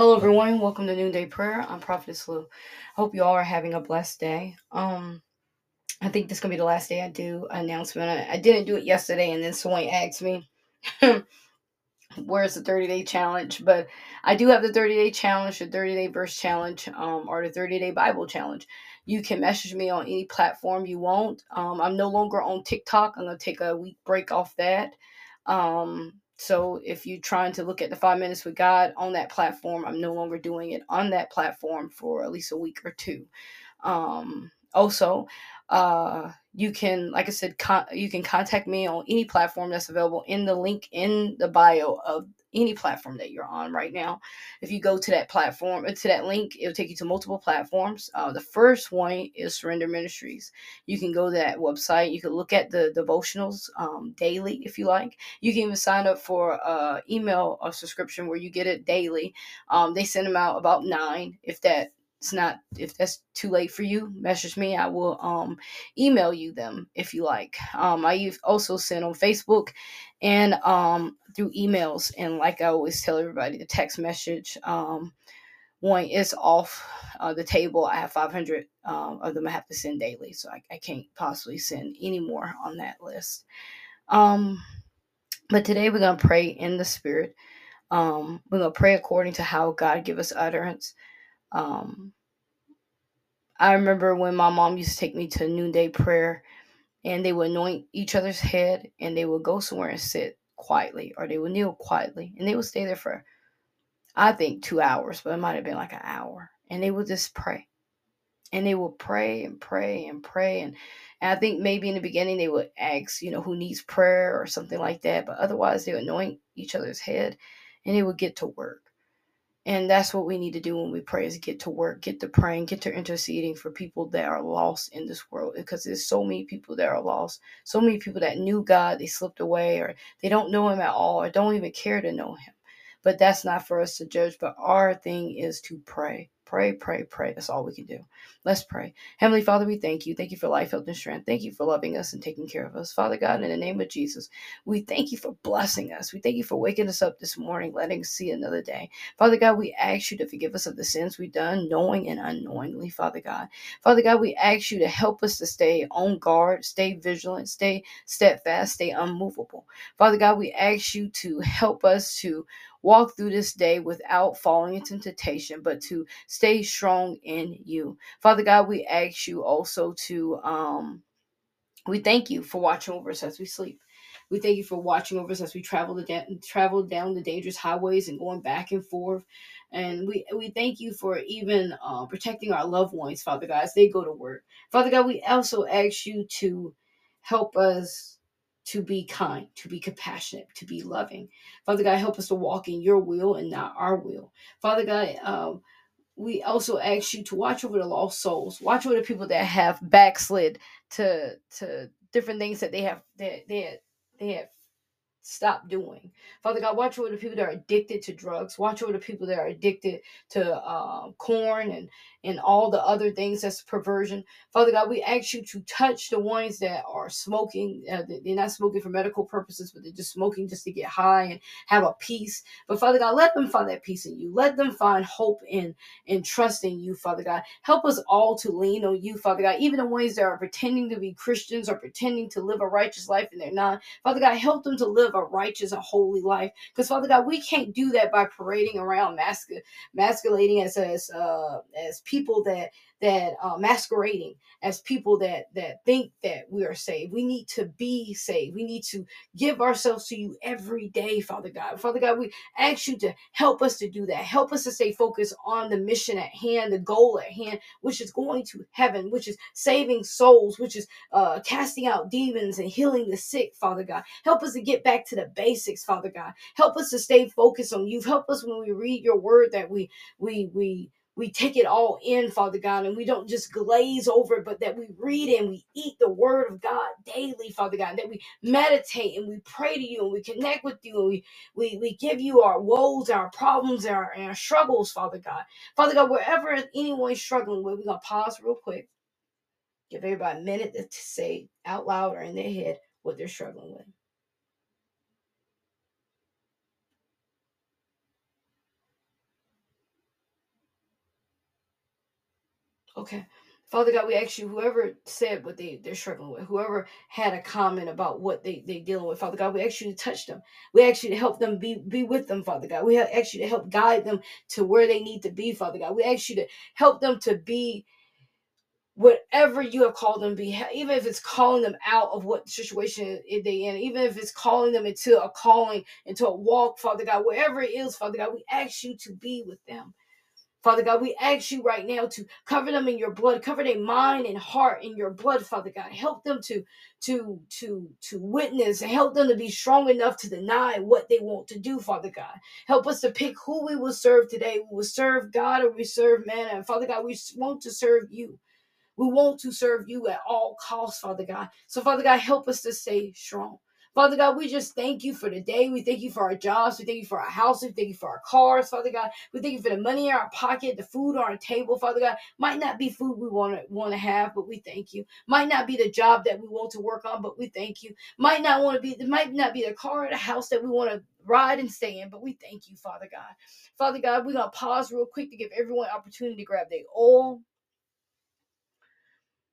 Hello everyone, welcome to Noonday Prayer. I'm Prophet Lou. I hope you all are having a blessed day. I think this is going to be the last day I do an announcement. I didn't do it yesterday, and then someone asked me, where's the 30-day challenge? But I do have the 30-day challenge, the 30-day verse challenge, or the 30-day Bible challenge. You can message me on any platform you want. I'm no longer on TikTok. I'm going to take a week break off that. So if you're trying to look at the 5 minutes with God on that platform, I'm no longer doing it on that platform for at least a week or two. Also, you can, like I said, you can contact me on any platform that's available in the link in the bio of any platform that you're on right now. If you go to that platform, to that link, it'll take you to multiple platforms. The first one is Surrender Ministries. You can go to that website. You can look at the devotionals daily if you like. You can even sign up for an email or subscription where you get it daily. They send them out about 9. If that's too late for you, message me. I will email you them if you like. I also send on Facebook and through emails. And like I always tell everybody, the text message one is off the table. I have 500 of them I have to send daily, so I can't possibly send any more on that list. But today we're going to pray in the Spirit. We're going to pray according to how God give us utterance. I remember when my mom used to take me to Noonday Prayer, and they would anoint each other's head, and they would go somewhere and sit quietly, or they would kneel quietly, and they would stay there for, I think, 2 hours, but it might have been like an hour, and they would just pray. And they will pray and pray and pray. And I think maybe in the beginning they would ask, who needs prayer or something like that, but otherwise they would anoint each other's head, and they would get to work. And that's what we need to do when we pray, is get to work, get to praying, get to interceding for people that are lost in this world, because there's so many people that are lost. So many people that knew God, they slipped away, or they don't know him at all, or don't even care to know him. But that's not for us to judge. But our thing is to pray. Pray, pray, pray. That's all we can do. Let's pray. Heavenly Father, we thank you. Thank you for life, health, and strength. Thank you for loving us and taking care of us. Father God, in the name of Jesus, we thank you for blessing us. We thank you for waking us up this morning, letting us see another day. Father God, we ask you to forgive us of the sins we've done, knowing and unknowingly, Father God. Father God, we ask you to help us to stay on guard, stay vigilant, stay steadfast, stay unmovable. Father God, we ask you to help us to walk through this day without falling into temptation, but to stay strong in you. Father God, we ask you also to, we thank you for watching over us as we sleep. We thank you for watching over us as we travel down the dangerous highways and going back and forth. And we thank you for even protecting our loved ones, Father God, as they go to work. Father God, we also ask you to help us to be kind, to be compassionate, to be loving. Father God, help us to walk in your will and not our will. Father God, we also ask you to watch over the lost souls. Watch over the people that have backslid to different things that they have stopped doing. Father God, watch over the people that are addicted to drugs. Watch over the people that are addicted to corn and all the other things that's perversion. Father God, we ask you to touch the ones that are smoking. They're not smoking for medical purposes, but they're just smoking just to get high and have a peace. But Father God, let them find that peace in you. Let them find hope and trust in you, Father God. Help us all to lean on you, Father God. Even the ones that are pretending to be Christians or pretending to live a righteous life and they're not. Father God, help them to live a righteous and holy life, because Father God, we can't do that by parading around masquerading as people that masquerading as people that think that we are saved. We need to be saved. We need to give ourselves to you every day, Father God. Father God, we ask you to help us to do that. Help us to stay focused on the mission at hand, the goal at hand, which is going to heaven, which is saving souls, which is casting out demons and healing the sick, Father God. Help us to get back to the basics, Father God. Help us to stay focused on you. Help us when we read your word that we take it all in, Father God, and we don't just glaze over it, but that we read and we eat the word of God daily, Father God, that we meditate and we pray to you and we connect with you and we give you our woes, our problems, and our struggles, Father God. Father God, wherever anyone's struggling with, we're going to pause real quick, give everybody a minute to say out loud or in their head what they're struggling with. Okay. Father God, we ask you, whoever said what they're struggling with, whoever had a comment about what they're dealing with, Father God, we ask you to touch them. We ask you to help them be with them, Father God. We ask you to help guide them to where they need to be, Father God. We ask you to help them to be whatever you have called them be, even if it's calling them out of what situation they're in, even if it's calling them into a calling, into a walk, Father God, wherever it is, Father God, we ask you to be with them. Father God, we ask you right now to cover them in your blood, cover their mind and heart in your blood, Father God. Help them to witness and help them to be strong enough to deny what they want to do, Father God. Help us to pick who we will serve today. We will serve God or we serve man. And Father God, we want to serve you. We want to serve you at all costs, Father God. So, Father God, help us to stay strong. Father God, we just thank you for the day. We thank you for our jobs. We thank you for our houses. We thank you for our cars, Father God. We thank you for the money in our pocket, the food on our table, Father God. Might not be food we want to have, but we thank you. Might not be the job that we want to work on, but we thank you. Might not be the car or the house that we want to ride and stay in, but we thank you, Father God. Father God, we're going to pause real quick to give everyone an opportunity to grab their oil.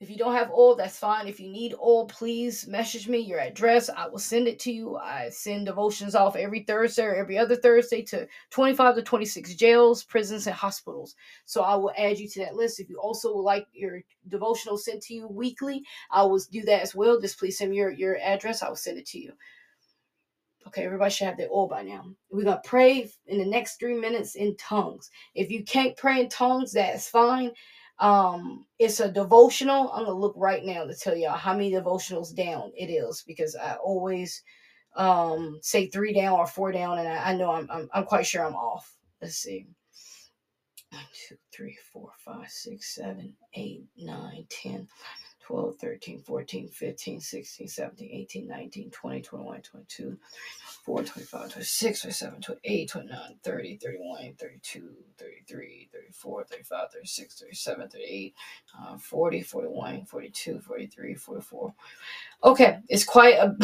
If you don't have oil, that's fine. If you need oil, please message me your address. I will send it to you. I send devotions off every Thursday or every other Thursday to 25 to 26 jails, prisons, and hospitals. So I will add you to that list. If you also would like your devotional sent to you weekly, I will do that as well. Just please send me your address. I will send it to you. Okay, everybody should have their oil by now. We're going to pray in the next 3 minutes in tongues. If you can't pray in tongues, that's fine. It's a devotional. I'm gonna look right now to tell y'all how many devotionals down it is, because I always say 3 down or 4 down, and I know I'm quite sure I'm off. Let's see. 1, 2, 3, 4, 5, 6, 7, 8, 9, 10, 12, 13, 14, 15, 16, 17, 18, 19, 20, 21, 22, 23, 24, 25, 26, 27, 28, 29, 30, 31, 32, 33, 34, 35, 36, 37, 38, 40, 41, 42, 43, 44. Okay, it's quite a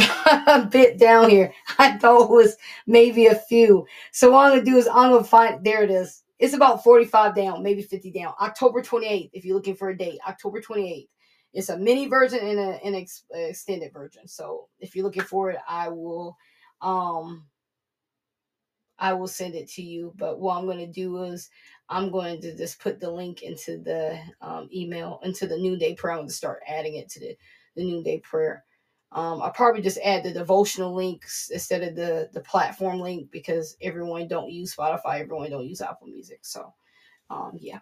bit down here. I thought it was maybe a few. So what I'm going to do is I'm going to find, there it is. It's about 45 down, maybe 50 down. October 28th, if you're looking for a date, October 28th. It's a mini version and an extended version. So if you're looking for it, I will send it to you. But what I'm going to do is I'm going to just put the link into the email, into the Noonday Prayer. I'm going to start adding it to the Noonday Prayer. I'll probably just add the devotional links instead of the platform link, because everyone don't use Spotify. Everyone don't use Apple Music. So, yeah.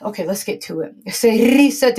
Okay, let's get to it. Father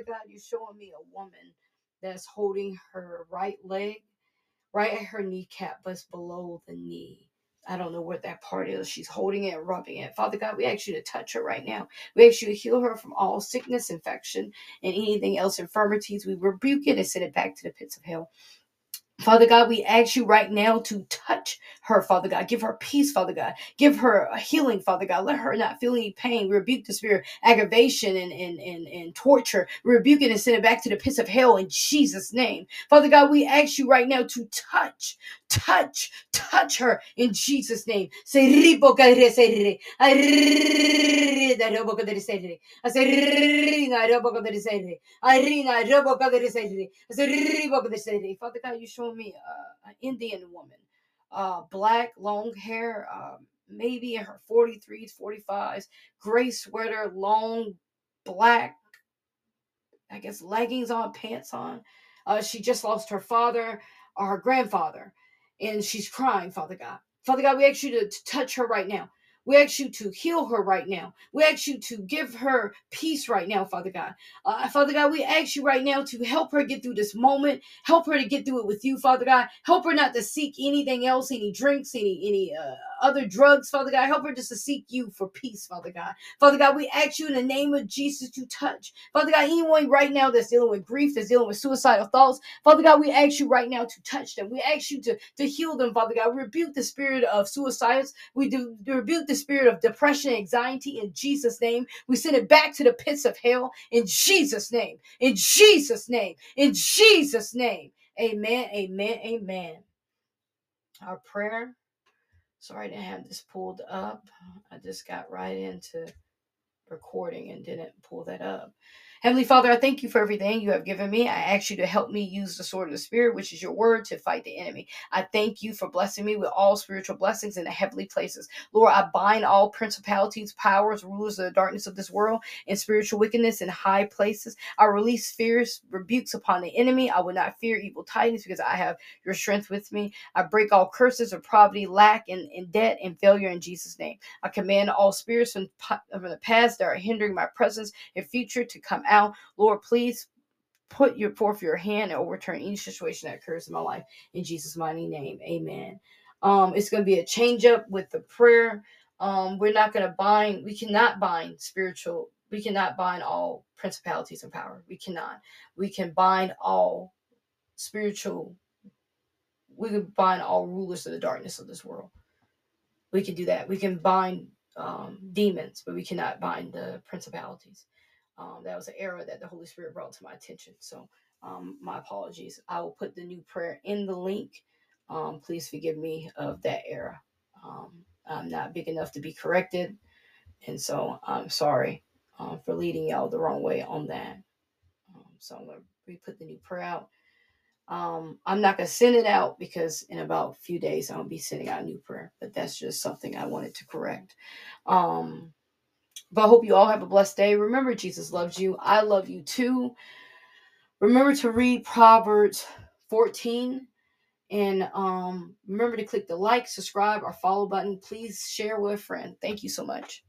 God, you're showing me a woman that's holding her right leg, right at her kneecap, but it's below the knee. I don't know what that part is. She's holding it and rubbing it. Father God, we ask you to touch her right now. We ask you to heal her from all sickness, infection, and anything else, infirmities. We rebuke it and send it back to the pits of hell. Father God, we ask you right now to touch her, Father God. Give her peace, Father God. Give her a healing, Father God. Let her not feel any pain. Rebuke the spirit of aggravation and torture. Rebuke it and send it back to the pits of hell in Jesus' name. Father God, we ask you right now to touch her in Jesus' name. Father God, you showing me an Indian woman, black, long hair, maybe in her 43s, 45s, gray sweater, long, black, I guess leggings on, pants on. She just lost her father, or her grandfather, and she's crying, Father God. Father God, we ask you to touch her right now. We ask you to heal her right now. We ask you to give her peace right now, Father God. Father God, we ask you right now to help her get through this moment. Help her to get through it with you, Father God. Help her not to seek anything else, any drinks, any other drugs, Father God. Help her just to seek you for peace, Father God. Father God, we ask you in the name of Jesus to touch. Father God, anyone right now that's dealing with grief, that's dealing with suicidal thoughts, Father God, we ask you right now to touch them. We ask you to heal them, Father God. We rebuke the spirit of suicides. We rebuke the spirit of depression, anxiety in Jesus' name. We send it back to the pits of hell in Jesus' name. In Jesus' name. In Jesus' name. Amen. Amen. Amen. Our prayer. Sorry I didn't have this pulled up. I just got right into recording and didn't pull that up. Heavenly Father, I thank you for everything you have given me. I ask you to help me use the sword of the Spirit, which is your word, to fight the enemy. I thank you for blessing me with all spiritual blessings in the heavenly places. Lord, I bind all principalities, powers, rulers of the darkness of this world, and spiritual wickedness in high places. I release fierce rebukes upon the enemy. I will not fear evil tidings because I have your strength with me. I break all curses of poverty, lack, and debt, and failure in Jesus' name. I command all spirits from the past that are hindering my presence and future to come out. Lord, please put forth your hand and overturn any situation that occurs in my life. In Jesus' mighty name, amen. It's going to be a change up with the prayer. We cannot bind all principalities and power. We cannot. We can bind all rulers of the darkness of this world. We can do that. We can bind demons, but we cannot bind the principalities. That was an error that the Holy Spirit brought to my attention. So my apologies. I will put the new prayer in the link. Please forgive me of that error. I'm not big enough to be corrected. And so I'm sorry for leading y'all the wrong way on that. So I'm going to re-put the new prayer out. I'm not going to send it out because in about a few days I'll be sending out a new prayer. But that's just something I wanted to correct. But I hope you all have a blessed day. Remember, Jesus loves you. I love you too. Remember to read Proverbs 14. And remember to click the like, subscribe, or follow button. Please share with a friend. Thank you so much.